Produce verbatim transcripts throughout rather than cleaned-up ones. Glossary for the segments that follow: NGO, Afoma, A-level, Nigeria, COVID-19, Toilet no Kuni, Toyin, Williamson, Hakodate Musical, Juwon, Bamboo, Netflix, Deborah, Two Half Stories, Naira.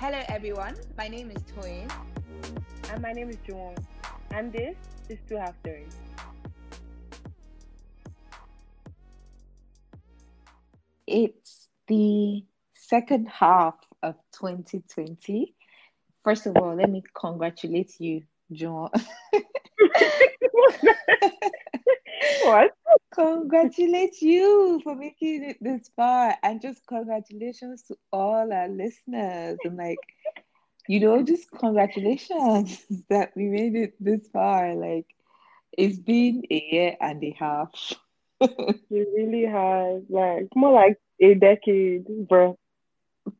Hello everyone, my name is Toyin. And my name is Juwon. And this is Two Half Stories. It's the second half of twenty twenty. First of all, let me congratulate you, Juwon. What? Congratulate you for making it this far, and just congratulations to all our listeners, and like you know just congratulations that we made it this far. Like, it's been a year and a half. It really has, like more like a decade, bro.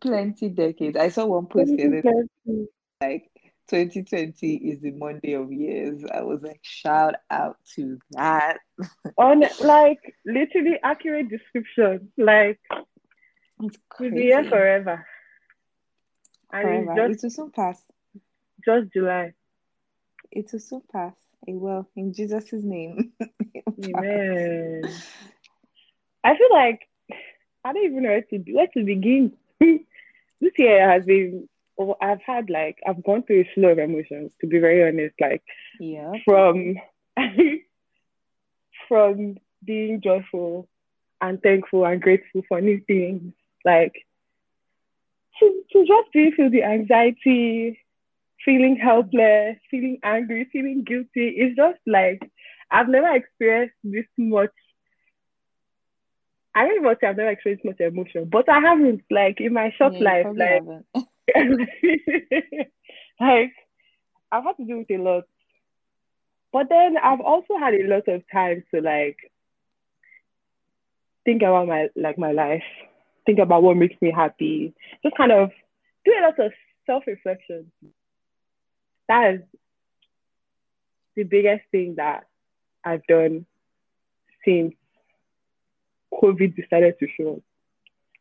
Plenty decades. I saw one post the other, like twenty twenty is the Monday of years. I was like, shout out to that. On like literally accurate description. Like, it's crazy. We'll be here forever. And forever. It's just, it will soon pass. Just July. It will soon pass. It will. In Jesus' name. Amen. I feel like I don't even know where to do, where to begin. This year has been. Oh, I've had like I've gone through a flow of emotions, to be very honest. Like, yeah, from from being joyful and thankful and grateful for new things, like to, to just really feel the anxiety, feeling helpless, feeling angry, feeling guilty. It's just like I've never experienced this much. I don't even say I've never experienced much emotion, but I haven't. Like in my short yeah, life, like. Haven't. Like, I've had to do with a lot, but then I've also had a lot of time to like think about my like my life, think about what makes me happy, just kind of do a lot of self-reflection. That is the biggest thing that I've done since COVID decided to show up.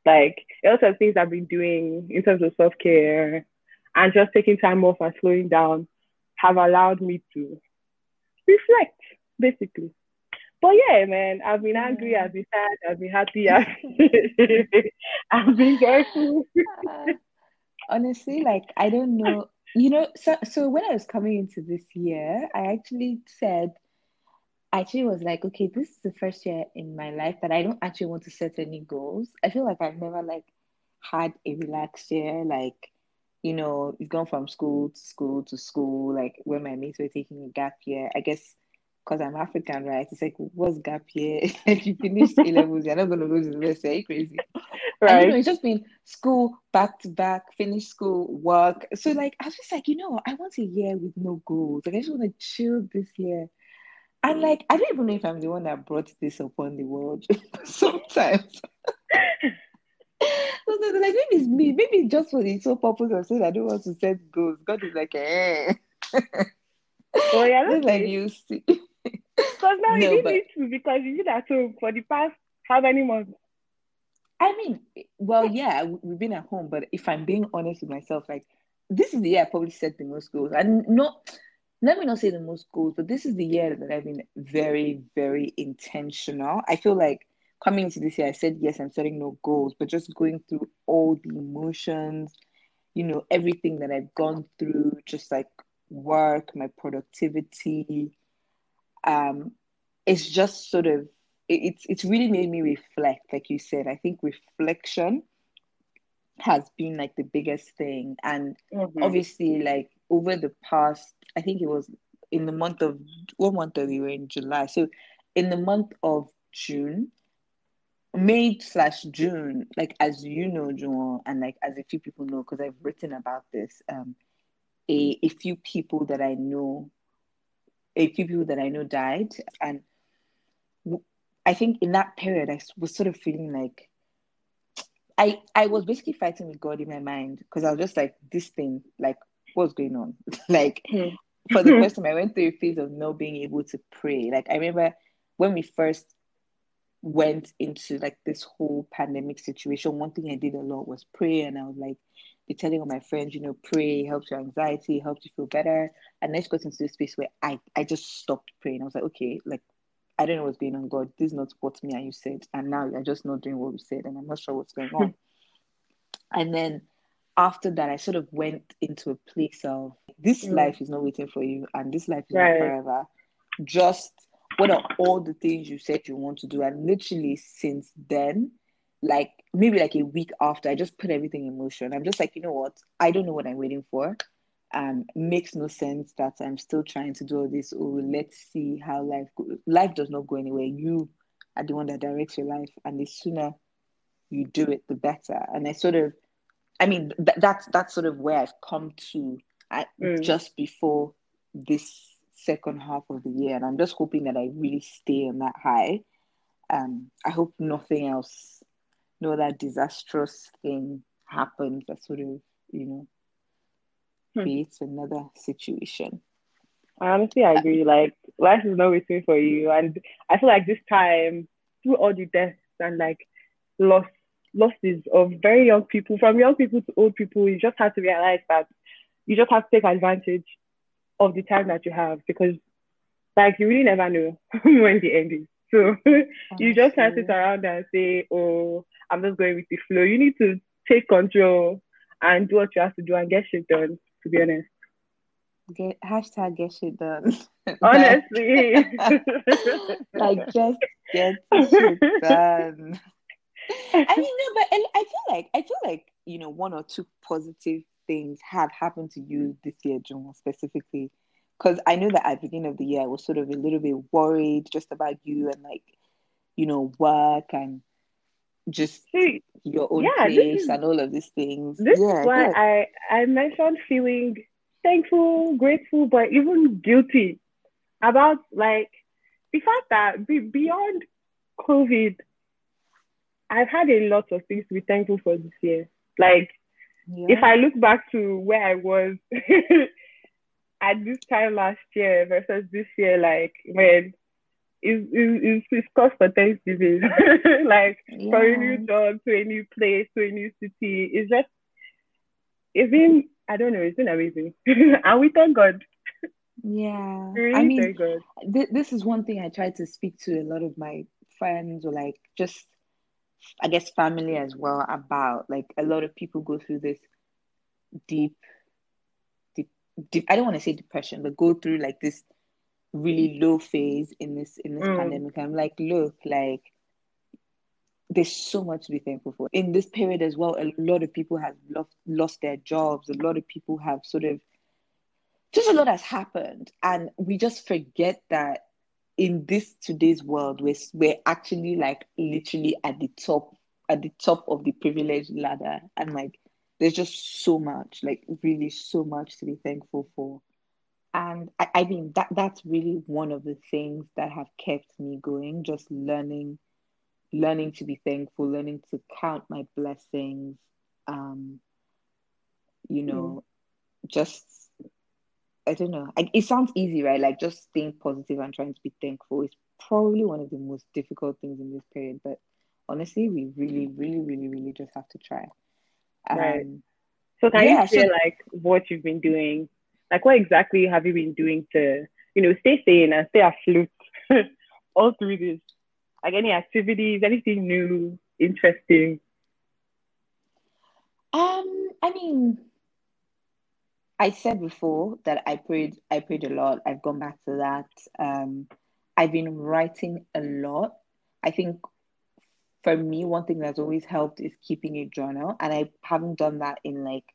Like, a lot of things I've been doing in terms of self-care and just taking time off and slowing down have allowed me to reflect, basically. But yeah, man, I've been angry, I've been sad, I've been happy, I've, I've been grateful. Uh, honestly, like, I don't know. You know, so, so when I was coming into this year, I actually said, I actually was like, okay, this is the first year in my life that I don't actually want to set any goals. I feel like I've never like had a relaxed year. Like, you know, it's gone from school to school to school. Like, when my mates were taking a gap year, I guess because I'm African, right? It's like, what's gap year? If you finish A levels, you're not going to go to the rest. Are you crazy? Right. And, you know, it's just been school back to back, finish school, work. So like, I was just like, you know, I want a year with no goals. Like, I just want to chill this year. And like, I don't even know if I'm the one that brought this upon the world. Sometimes. Sometimes, like, maybe it's me. Maybe it's just for the sole purpose of saying I don't want to set goals. God is like, eh. Oh, yeah, that's like you see. Because now no, you didn't but... need to, because you did at home for the past how many months? I mean, well, yeah, we've been at home. But if I'm being honest with myself, like, this is the year I probably set the most goals. And not... Let me not say the most goals, but this is the year that I've been very, very intentional. I feel like coming into this year, I said, yes, I'm setting no goals, but just going through all the emotions, you know, everything that I've gone through, just like work, my productivity. Um, it's just sort of, it, it's, it's really made me reflect, like you said. I think reflection has been like the biggest thing. And mm-hmm. obviously, like, over the past, I think it was in the month of, what month are we were in July? So in the month of June, May slash June, like, as you know, Juwon, and like as a few people know, because I've written about this, um, a, a few people that I know, a few people that I know died. And I think in that period, I was sort of feeling like, I, I was basically fighting with God in my mind, because I was just like, this thing, like, what's going on? Like, mm. for the first time, I went through a phase of not being able to pray. Like, I remember when we first went into like this whole pandemic situation, one thing I did a lot was pray. And I was like, be telling all my friends, you know, pray helps your anxiety, helps you feel better. And then I got into this space where I, I just stopped praying. I was like, okay, like, I don't know what's going on, God. This is not what me and you said. And now you're just not doing what we said. And I'm not sure what's going on. And then after that, I sort of went into a place of this mm. life is not waiting for you, and this life is right. not forever. Just what are all the things you said you want to do? And literally since then, like maybe like a week after, I just put everything in motion. I'm just like, you know what? I don't know what I'm waiting for. Um, makes no sense that I'm still trying to do all this. Oh, let's see how life goes. Life does not go anywhere. You are the one that directs your life, and the sooner you do it, the better. And I sort of, I mean, th- that's that's sort of where I've come to at, mm. just before this second half of the year, and I'm just hoping that I really stay on that high. Um, I hope nothing else, no other disastrous thing happens that sort of, you know, creates another situation. I honestly agree. Like, life is not waiting for you, and I feel like this time, through all the deaths and like loss, losses of very young people, from young people to old people, you just have to realize that you just have to take advantage of the time that you have, because like you really never know when the end is. So you just can't sit around and say, "Oh, I'm just going with the flow." You need to take control and do what you have to do and get shit done. To be honest, get, hashtag get shit done. Honestly, like just get shit done. I mean, no, but I feel like I feel like you know, one or two positive things have happened to you this year, Juwon, specifically, because I know that at the beginning of the year I was sort of a little bit worried just about you and like, you know, work and just See, your own yeah, place is, and all of these things. This yeah, is why yeah. I, I mentioned feeling thankful, grateful, but even guilty about like the fact that be, beyond COVID, I've had a lot of things to be thankful for this year. Like yeah. if I look back to where I was at this time last year versus this year, like when Is is is cause for Thanksgiving, like yeah. for a new job, to a new place, to a new city. It's just, it's been, I don't know, it's been amazing, and we thank God. Yeah, really I mean, thank God. Th- this is one thing I try to speak to a lot of my friends, or like just, I guess, family as well, about like a lot of people go through this deep, deep, deep. I don't want to say depression, but go through like this really low phase in this in this mm. pandemic. I'm like, look, like there's so much to be thankful for. In this period as well, a lot of people have lost, lost their jobs. A lot of people have sort of, just a lot has happened, and we just forget that in this today's world, we're we're actually like literally at the top at the top of the privilege ladder, and like there's just so much, like really so much to be thankful for. And I, I mean, that that's really one of the things that have kept me going, just learning, learning to be thankful, learning to count my blessings, um, you know, mm. just, I don't know. I, it sounds easy, right? Like just staying positive and trying to be thankful is probably one of the most difficult things in this period. But honestly, we really, really, really, really just have to try. Um, right. So can yeah, you share so- like what you've been doing? Like, what exactly have you been doing to, you know, stay sane and stay afloat all through this? Like, any activities, anything new, interesting? Um, I mean, I said before that I prayed. I prayed a lot. I've gone back to that. Um, I've been writing a lot. I think for me, one thing that's always helped is keeping a journal, and I haven't done that in like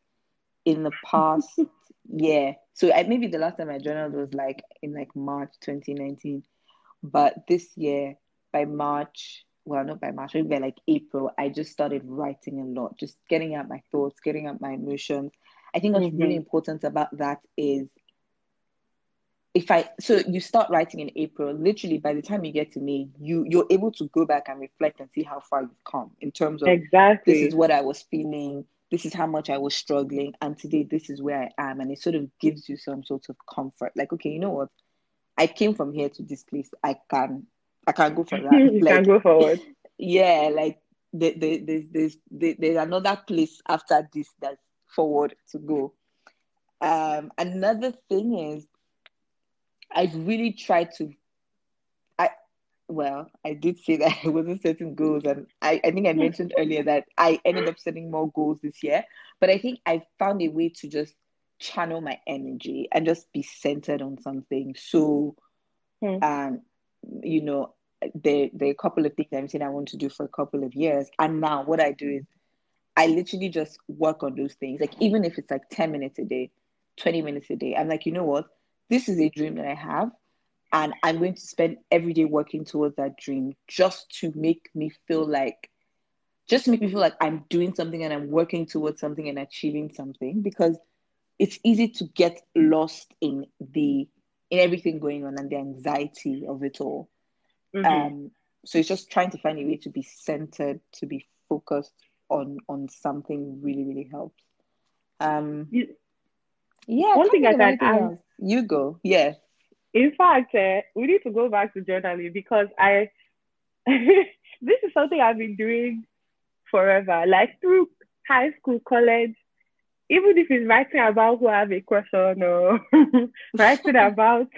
in the past. Yeah, so I, maybe the last time I journaled was like in like March twenty nineteen, but this year by March, well not by March, maybe by like April, I just started writing a lot, just getting out my thoughts, getting out my emotions. I think what's mm-hmm. really important about that is if I, so you start writing in April, literally by the time you get to May, you, you're able to go back and reflect and see how far you've come in terms of exactly. this is what I was feeling, this is how much I was struggling, and today this is where I am. And it sort of gives you some sort of comfort. Like, okay, you know what? I came from here to this place. I can, I can go for that. You like, can go forward. Yeah, like there's there's there's there's another place after this that's forward to go. Um, another thing is, I've really tried to. I well, I did say that I wasn't setting goals. And I, I think I mentioned earlier that I ended up setting more goals this year. But I think I found a way to just channel my energy and just be centered on something. So, hmm. um, you know, there, there are a couple of things I'm saying I want to do for a couple of years. And now what I do is I literally just work on those things. Like, even if it's like ten minutes a day, twenty minutes a day, I'm like, you know what? This is a dream that I have. And I'm going to spend every day working towards that dream just to make me feel like, just to make me feel like I'm doing something and I'm working towards something and achieving something, because it's easy to get lost in the, in everything going on and the anxiety of it all. Mm-hmm. Um, so it's just trying to find a way to be centered, to be focused on, on something really, really helps. Um, you, yeah. One thing I can add. You go. Yes. In fact, uh, we need to go back to journaling, because I, this is something I've been doing forever, like through high school, college, even if it's writing about who I have a crush on, or writing about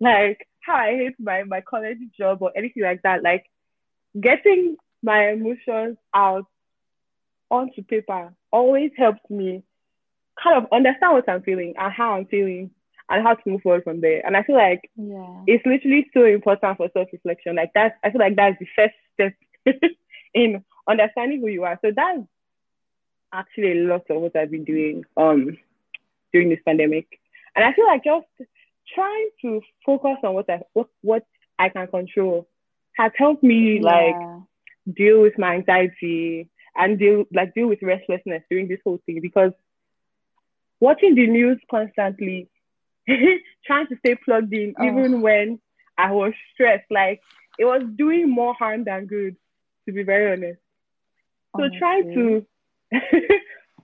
like how I hate my, my college job or anything like that, like getting my emotions out onto paper always helps me kind of understand what I'm feeling and how I'm feeling, and how to move forward from there. And I feel like yeah. it's literally so important for self-reflection. Like that's, I feel like that's the first step in understanding who you are. So that's actually a lot of what I've been doing um, during this pandemic. And I feel like just trying to focus on what I, what, what I can control has helped me yeah. like deal with my anxiety and deal, like deal with restlessness during this whole thing, because watching the news constantly, trying to stay plugged in, oh. even when I was stressed, like it was doing more harm than good, to be very honest. So oh, try to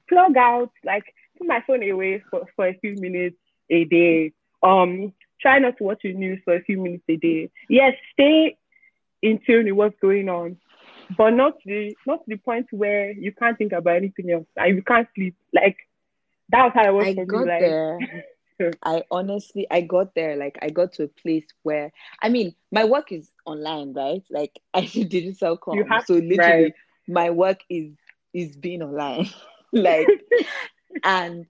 plug out, like put my phone away for, for a few minutes a day. Um, try not to watch the news for a few minutes a day. Yes, stay in tune with what's going on, but not the not to the point where you can't think about anything else and you can't sleep. Like that was how I was I for got me. Like, there. I honestly, I got there. Like, I got to a place where, I mean, my work is online, right? Like, I didn't sell com, so literally, right. my work is is being online. Like, and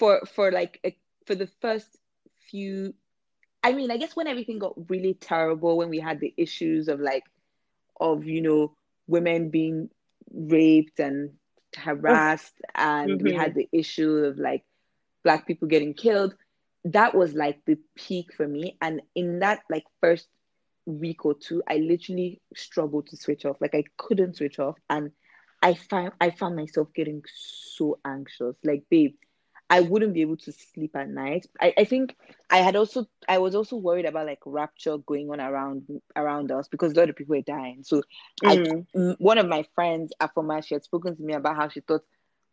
for for like a, for the first few, I mean, I guess when everything got really terrible, when we had the issues of like, of you know, women being raped and harassed, and mm-hmm. we had the issue of like Black people getting killed, that was like the peak for me. And in that like first week or two, I literally struggled to switch off. Like I couldn't switch off. And I found, I found myself getting so anxious. Like, babe, I wouldn't be able to sleep at night. I, I think I had also, I was also worried about like rapture going on around, around us, because a lot of people were dying. So mm. I, one of my friends, Afoma, she had spoken to me about how she thought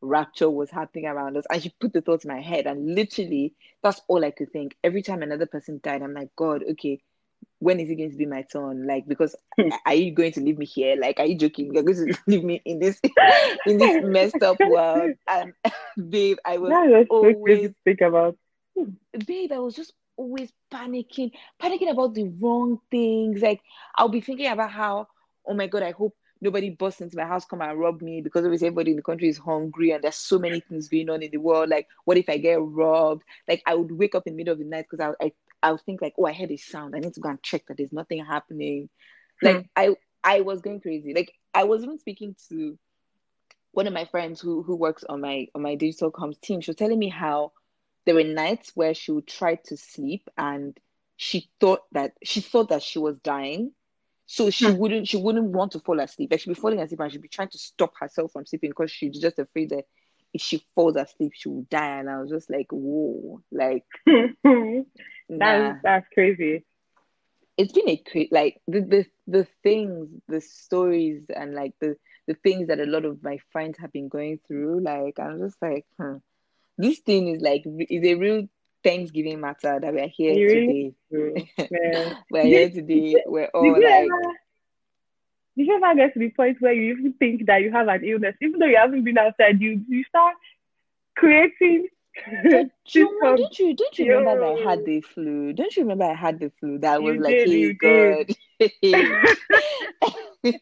rapture was happening around us, and she put the thoughts in my head, and literally that's all I could think. Every time another person died, I'm like, God, okay, when is it going to be my turn? Like, because are you going to leave me here? Like, are you joking? You're going to leave me in this in this messed up world? And babe, I was no, always think about babe I was just always panicking panicking about the wrong things. Like, I'll be thinking about how, oh my God, I hope nobody busts into my house, come and rob me, because obviously everybody in the country is hungry and there's so many things going on in the world. Like, what if I get robbed? Like, I would wake up in the middle of the night because I, I I would think like, oh, I heard a sound. I need to go and check that there's nothing happening. Hmm. Like, I I was going crazy. Like, I was even speaking to one of my friends who who works on my on my digital comms team. She was telling me how there were nights where she would try to sleep and she thought that she thought that she was dying. So she wouldn't she wouldn't want to fall asleep. Like, she'd be falling asleep and she'd be trying to stop herself from sleeping because she's just afraid that if she falls asleep, she will die. And I was just like, whoa, like nah. that's that's crazy. It's been a crazy, like the, the the things, the stories, and like the the things that a lot of my friends have been going through. Like, I'm just like, hmm. this thing is like is a real Thanksgiving matter that we're here really? today. Yeah. We're here today. We're all did like... Ever, did you ever get to the point where you even think that you have an illness? Even though you haven't been outside, you, you start creating But Juwon, don't you don't you remember that I had the flu? Don't you remember I had the flu? That I was you like, did, hey, God.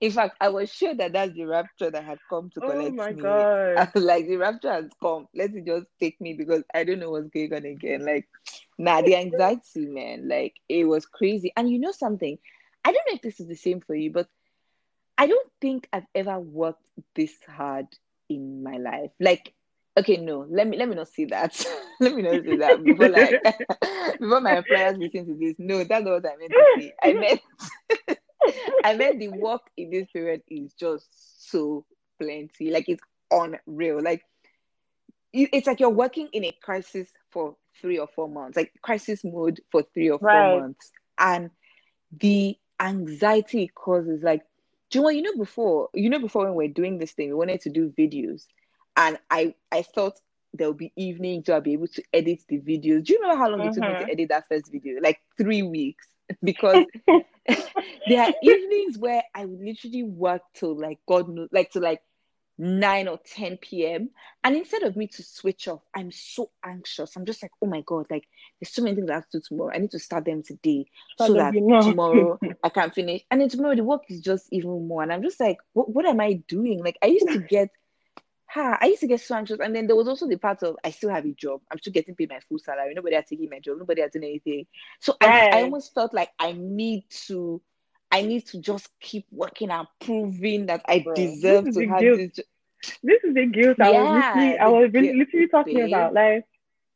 In fact, I was sure that that's the rapture that had come to collect me. Oh my me. God. I was like, the rapture has come. Let it just take me because I don't know what's going on again. Like, nah, the anxiety, man. Like, it was crazy. And you know something? I don't know if this is the same for you, but I don't think I've ever worked this hard in my life. Like, okay, no, let me let me not say that. Let me not say that before like before my employers listen to this. No, that's not what I meant to say. I meant I meant the work in this period is just so plenty. Like, it's unreal. Like, it's like you're working in a crisis for three or four months, like crisis mode for three or four right. months, and the anxiety it causes. Like, do you know? You know before, you know before when we we're doing this thing, we wanted to do videos. And I, I thought there'll be evenings where I'll be able to edit the videos. Do you know how long it took me to edit that first video? Like three weeks. Because there are evenings where I literally work till like God knows, like till like nine or ten p.m. And instead of me to switch off, I'm so anxious. I'm just like, oh my God, like there's so many things I have to do tomorrow. I need to start them today so, so that you know. Tomorrow I can finish. And then tomorrow the work is just even more. And I'm just like, what, what am I doing? Like I used to get I used to get so anxious. And then there was also the part of I still have a job. I'm still getting paid my full salary. Nobody had taken my job. Nobody had done anything. So right. I, I almost felt like I need to I need to just keep working and proving that I Bro, deserve to have guilt. This job. This is the guilt I yeah, was literally, I was guilt, literally talking babe, about. Like,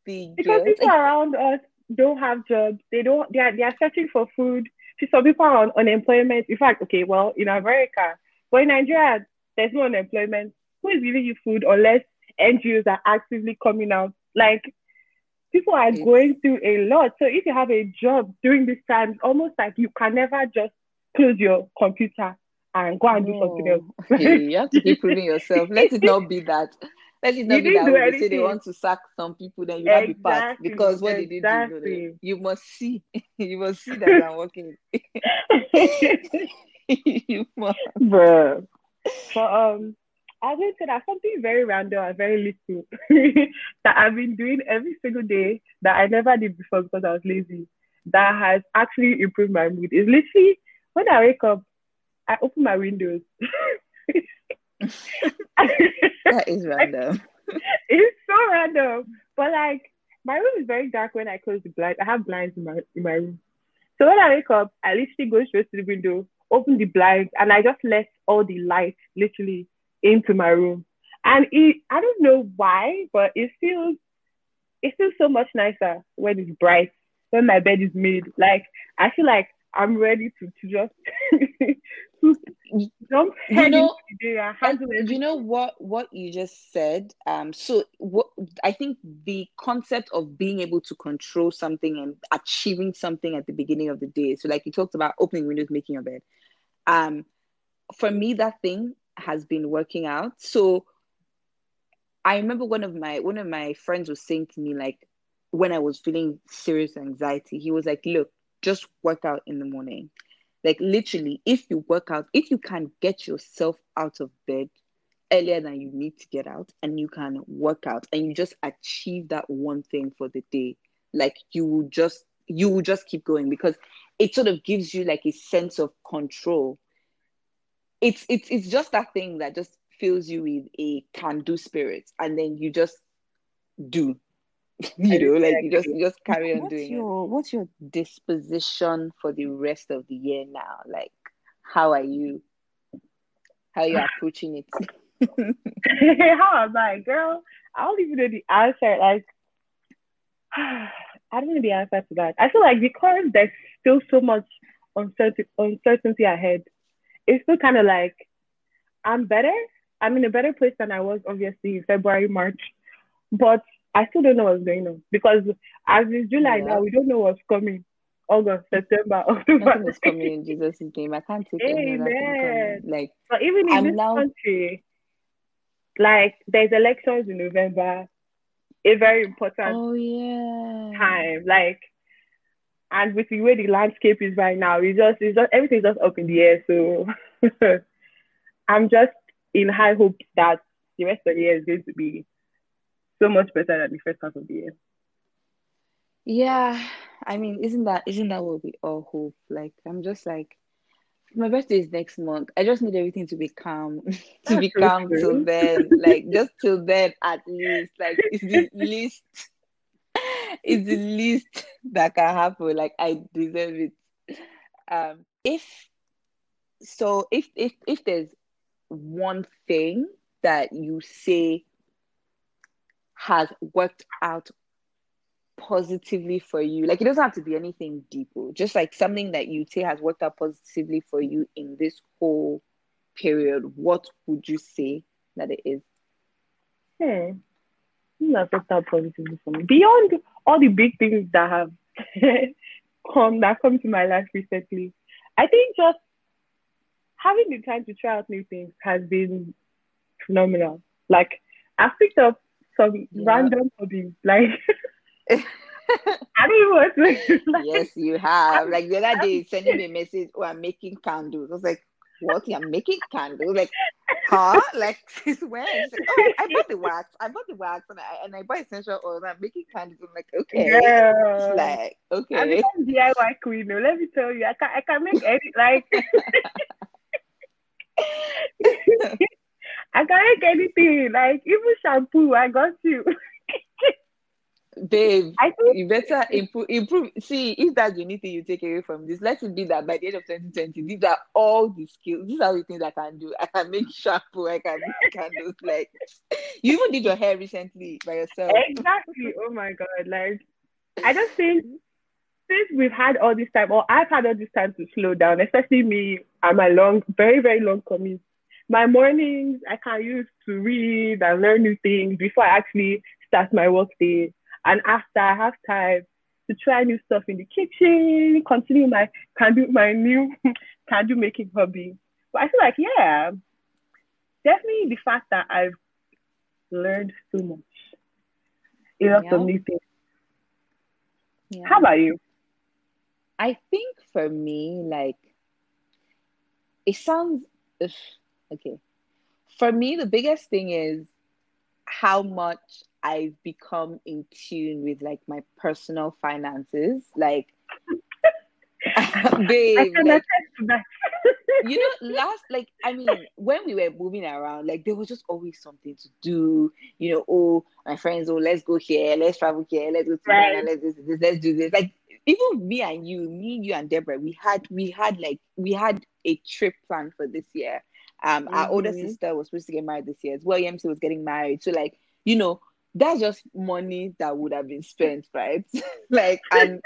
the because guilt. People around us don't have jobs. They don't they are they are searching for food. Some people are on unemployment. In fact, okay, well, in America, but in Nigeria, there's no unemployment. Who is giving you food unless N G Os are actively coming out? Like, people are mm. going through a lot. So if you have a job during this time, it's almost like you can never just close your computer and go and do oh. something else. Yeah, you have to keep proving yourself. Let it not be that. Let it not you be that when they say they want to sack some people, then you exactly, have the part. Because what exactly. did they do? You must see. You must see that I'm working. You must. Bruh. But, um... I was going to say that something very random and very little that I've been doing every single day that I never did before because I was lazy that has actually improved my mood. It's literally when I wake up, I open my windows. That is random. It's so random. But like, my room is very dark when I close the blind. I have blinds in my, in my room. So when I wake up, I literally go straight to the window, open the blinds, and I just let all the light literally into my room, and it I don't know why, but it feels it feels so much nicer when it's bright, when my bed is made. Like, I feel like I'm ready to, to just to jump you know today and and you know what what you just said. Um so what I think the concept of being able to control something and achieving something at the beginning of the day, so like you talked about opening windows, making your bed, um for me that thing has been working out. So I remember one of my one of my friends was saying to me, like, when I was feeling serious anxiety, he was like, look, just work out in the morning. Like, literally, if you work out, if you can get yourself out of bed earlier than you need to get out, and you can work out and you just achieve that one thing for the day, like you will just you will just keep going, because it sort of gives you like a sense of control. It's it's it's just that thing that just fills you with a can-do spirit, and then you just do, you know, like you just you just carry on what's doing your, it. What's your disposition for the rest of the year now? Like, how are you? How are you approaching it? How am I, girl? I don't even know the answer. Like, I don't know the answer to that. I feel like because there's still so much uncertainty uncertainty ahead. It's still kind of like, I'm better. I'm in a better place than I was, obviously, in February, March. But I still don't know what's going on. Because as in July yeah. now, we don't know what's coming. August, September, October. Nothing is coming in Jesus' name. I can't take any of that. Like, but even in I'm this now... country, like, there's elections in November. A very important oh, yeah. time. Like, and with the way the landscape is right now, it's just, it's just everything's just up in the air. So I'm just in high hopes that the rest of the year is going to be so much better than the first half of the year. Yeah, I mean, isn't that isn't that what we all hope? Like, I'm just like, my birthday is next month. I just need everything to be calm, to That's be calm so till then. Like, just till then at least. Like, it's the least, it's the least that can happen. Like, I deserve it. Um, if so, if if if there's one thing that you say has worked out positively for you, like, it doesn't have to be anything deep, just like something that you say has worked out positively for you in this whole period, what would you say that it is? Yeah, it has worked out positively for me beyond all the big things that have come that come to my life recently. I think just having the time to try out new things has been phenomenal. Like, I've picked up some yeah. random hobbies, like I don't want to. Like, yes, you have. I'm, like the other day, sending me a message, "Oh, I'm making candles." I was like, "What? You're making candles? Like, huh? Like, since when?" She's like, "Oh, I bought the wax. I bought the wax, and I and I bought essential oil. I'm making candles." I'm like, "Okay." Girl, like, okay. I'm a D I Y queen. Let me tell you, I can I can make any like. I can make anything. Like, even shampoo, I got you. Babe, I think you better improve, improve. See, if that's the only thing you take away from this, let it be that by the end of twenty twenty, these are all the skills. These are the things I can do. I can make shampoo. I can make candles. Like, you even did your hair recently by yourself. Exactly. Oh my God. Like, I just think since we've had all this time, or I've had all this time to slow down, especially me and my long, very, very long commute. My mornings, I can use to read and learn new things before I actually start my work day. And after, I have time to try new stuff in the kitchen, continue my can do my new can do making hobby. But I feel like, yeah, definitely the fact that I've learned so much, a lot yeah. of new things. Yeah. How about you? I think for me, like, it sounds ugh, okay. For me, the biggest thing is how much I've become in tune with, like, my personal finances. Like, babe, like, you know, last, like, I mean, when we were moving around, like, there was just always something to do. You know, oh, my friends, oh, let's go here, let's travel here, let's go to right. China, let's do this, let's do this. Like, even me and you, me, you and Deborah, we had, we had, like, we had a trip planned for this year. Um, mm-hmm. Our older sister was supposed to get married this year as well. Williamson was getting married, so, like, you know, that's just money that would have been spent, right? Like, and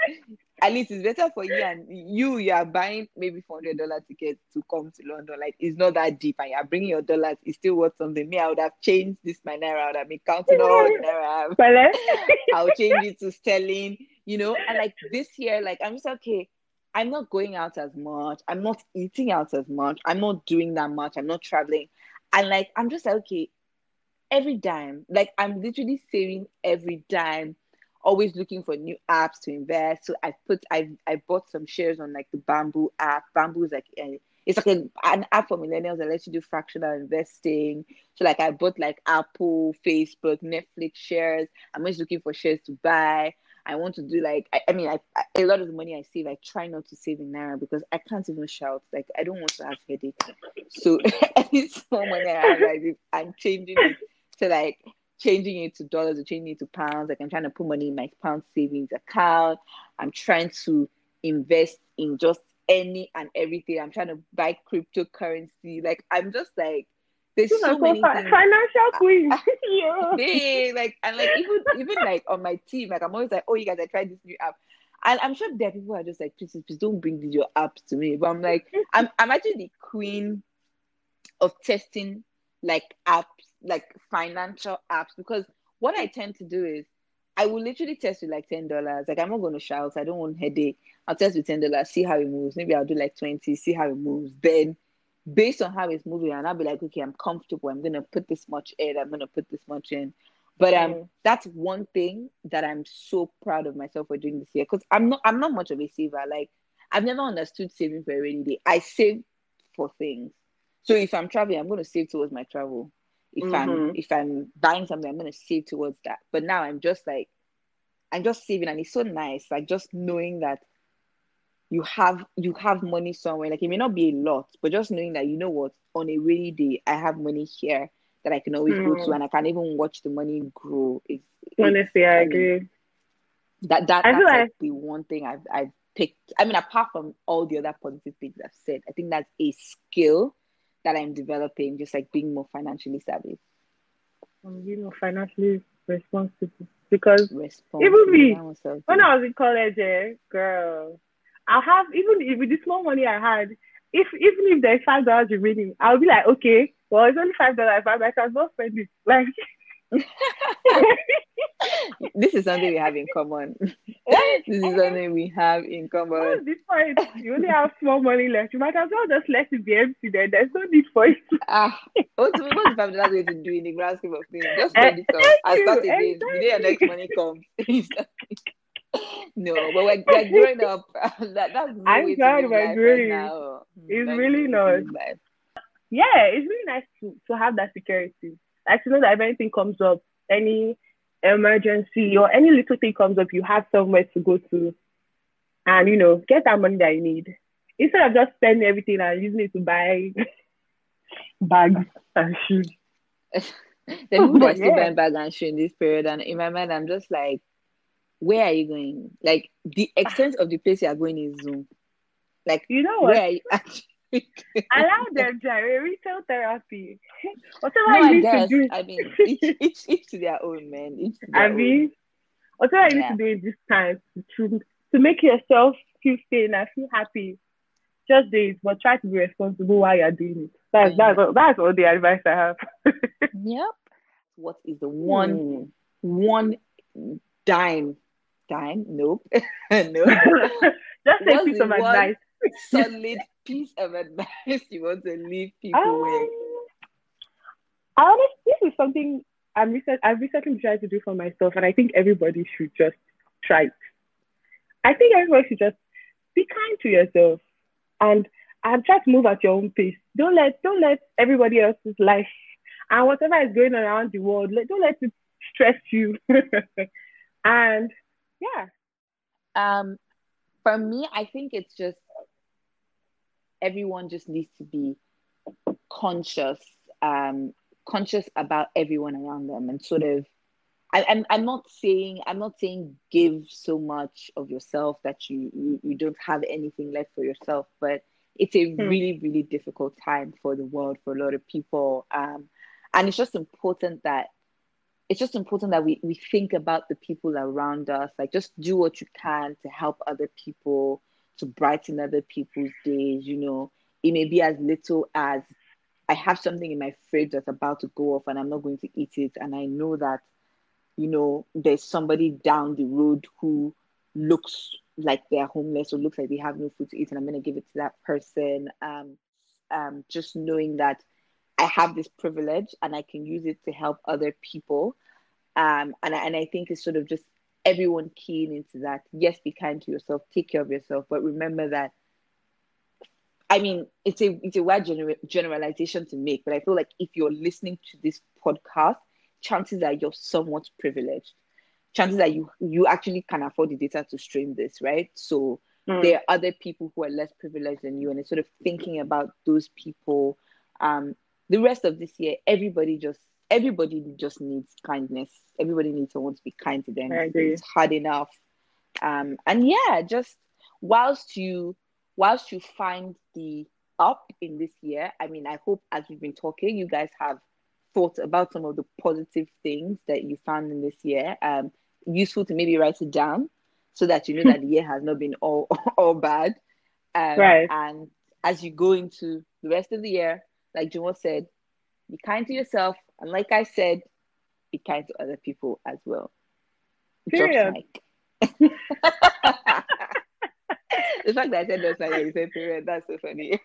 at least it's better for you. And you, you are buying maybe four hundred dollars tickets to come to London. Like, it's not that deep. And you're bringing your dollars. It's still worth something. Me, I would have changed this my naira. I would have been counting all the naira. I'll change it to sterling, you know? And, like, this year, like, I'm just okay. I'm not going out as much. I'm not eating out as much. I'm not doing that much. I'm not traveling. And, like, I'm just like, okay, every dime, like, I'm literally saving every dime, always looking for new apps to invest. So I put, I I bought some shares on, like, the Bamboo app. Bamboo is like, a, it's like a, an app for millennials that lets you do fractional investing. So, like, I bought, like, Apple, Facebook, Netflix shares. I'm always looking for shares to buy. I want to do, like, I, I mean, I, I, a lot of the money I save, I try not to save in Naira because I can't even shout. Like, I don't want to have headache. So any small money I have, like, I'm changing it to, like, changing it to dollars or changing it to pounds. Like, I'm trying to put money in my pound savings account. I'm trying to invest in just any and everything. I'm trying to buy cryptocurrency. Like, I'm just like, there's so, so many things. Financial queen. Yeah. They, like, and like even even like on my team, like, I'm always like, oh, you guys, I tried this new app. And I'm sure there are people who are just like, please, please don't bring your apps to me. But I'm like, I'm I'm actually the queen of testing, like, apps, like, financial apps, because what I tend to do is I will literally test with, like, ten dollars. Like, I'm not going to shout. I don't want headache. I'll test with ten dollars, see how it moves. Maybe I'll do, like, twenty, see how it moves. Then based on how it's moving, and I'll be like, okay, I'm comfortable. I'm going to put this much in. I'm going to put this much in. But um, mm. that's one thing that I'm so proud of myself for doing this year, because I'm not, I'm not much of a saver. Like, I've never understood saving for a rainy day. I save for things. So if I'm traveling, I'm going to save towards my travel. If mm-hmm. I'm if I'm buying something, I'm going to save towards that. But now I'm just like, I'm just saving, and it's so nice. Like just knowing that you have you have money somewhere. Like it may not be a lot, but just knowing that, you know what, on a rainy day, I have money here that I can always mm. go to, and I can even watch the money grow. It's, Honestly, it's, I agree. That that I that's like I... the one thing I've I've picked. I mean, apart from all the other positive things I've said, I think that's a skill that I'm developing, just like being more financially savvy. Um, you know, financially responsible. Because even me, when I was in college, eh, girl, I'll have, even with the small money I had, if even if there's five dollars remaining, I'll be like, okay, well, it's only five dollars, but I can not spend it. Like, this is something we have in common. What? This is something we have in common. At this point, you only have small money left. You might as well just let it be empty then. There's no need for it. Ah, what's the best way to do in the grand scheme of things? Just spend it all. I'll start again. The day your next money comes. No, but we're, we're growing up. that, that's no I'm glad we're growing. Right, it's that's really not. Nice. Yeah, it's really nice to, to have that security. Like, to know that if anything comes up, any emergency or any little thing comes up, you have somewhere to go to and, you know, get that money that you need. Instead of just spending everything and using it to buy bags and shoes. The people are still yeah. buying bags and shoes in this period. And in my mind, I'm just like, where are you going? Like, the extent of the place you are going is Zoom. Like, you know what? Where are you actually? Allow them to retail therapy. Whatever no, you need to do. I mean, each, each, each to their own, man. Each to their I own. mean, whatever yeah. you need to do in this time to, to make yourself feel sane and feel happy, just do it, but try to be responsible while you're doing it. That's, that's, all, that's all the advice I have. Yep. What is the one, mm. one dime? Dime? Nope. No. Just a piece of advice. Solid piece of advice you want to leave people um, with? Honestly, this is something I'm recent, I've recently tried to do for myself, and I think everybody should just try it. I think everybody should just be kind to yourself and and try to move at your own pace. Don't let don't let everybody else's life and whatever is going on around the world, don't let it stress you. And yeah, um, for me, I think it's just. Everyone just needs to be conscious, um, conscious about everyone around them, and sort of. I, I'm I'm not saying I'm not saying give so much of yourself that you you, you don't have anything left for yourself, but it's a hmm. really really difficult time for the world for a lot of people, um, and it's just important that it's just important that we we think about the people around us, like just do what you can to help other people. To brighten other people's days, you know, it may be as little as I have something in my fridge that's about to go off and I'm not going to eat it. And I know that, you know, there's somebody down the road who looks like they're homeless or looks like they have no food to eat, and I'm going to give it to that person. Um, um, just knowing that I have this privilege and I can use it to help other people. Um, and, and I think it's sort of just everyone keying into that. Yes, be kind to yourself, take care of yourself, but remember that, I mean, it's a it's a wide gener- generalization to make, but I feel like if you're listening to this podcast, chances are you're somewhat privileged. Chances are you, you actually can afford the data to stream this, right? So mm. there are other people who are less privileged than you, and it's sort of thinking about those people. Um, the rest of this year, everybody just Everybody just needs kindness. Everybody needs someone to be kind to them. It's hard enough. Um, and yeah, just whilst you whilst you find the up in this year, I mean, I hope as we've been talking, you guys have thought about some of the positive things that you found in this year. Um, useful to maybe write it down so that you know that the year has not been all, all bad. Um, right. And as you go into the rest of the year, like Juwon said, be kind to yourself. And like I said, be kind to other people as well. Period. Just like. The fact that I said just like you said period, that's so funny.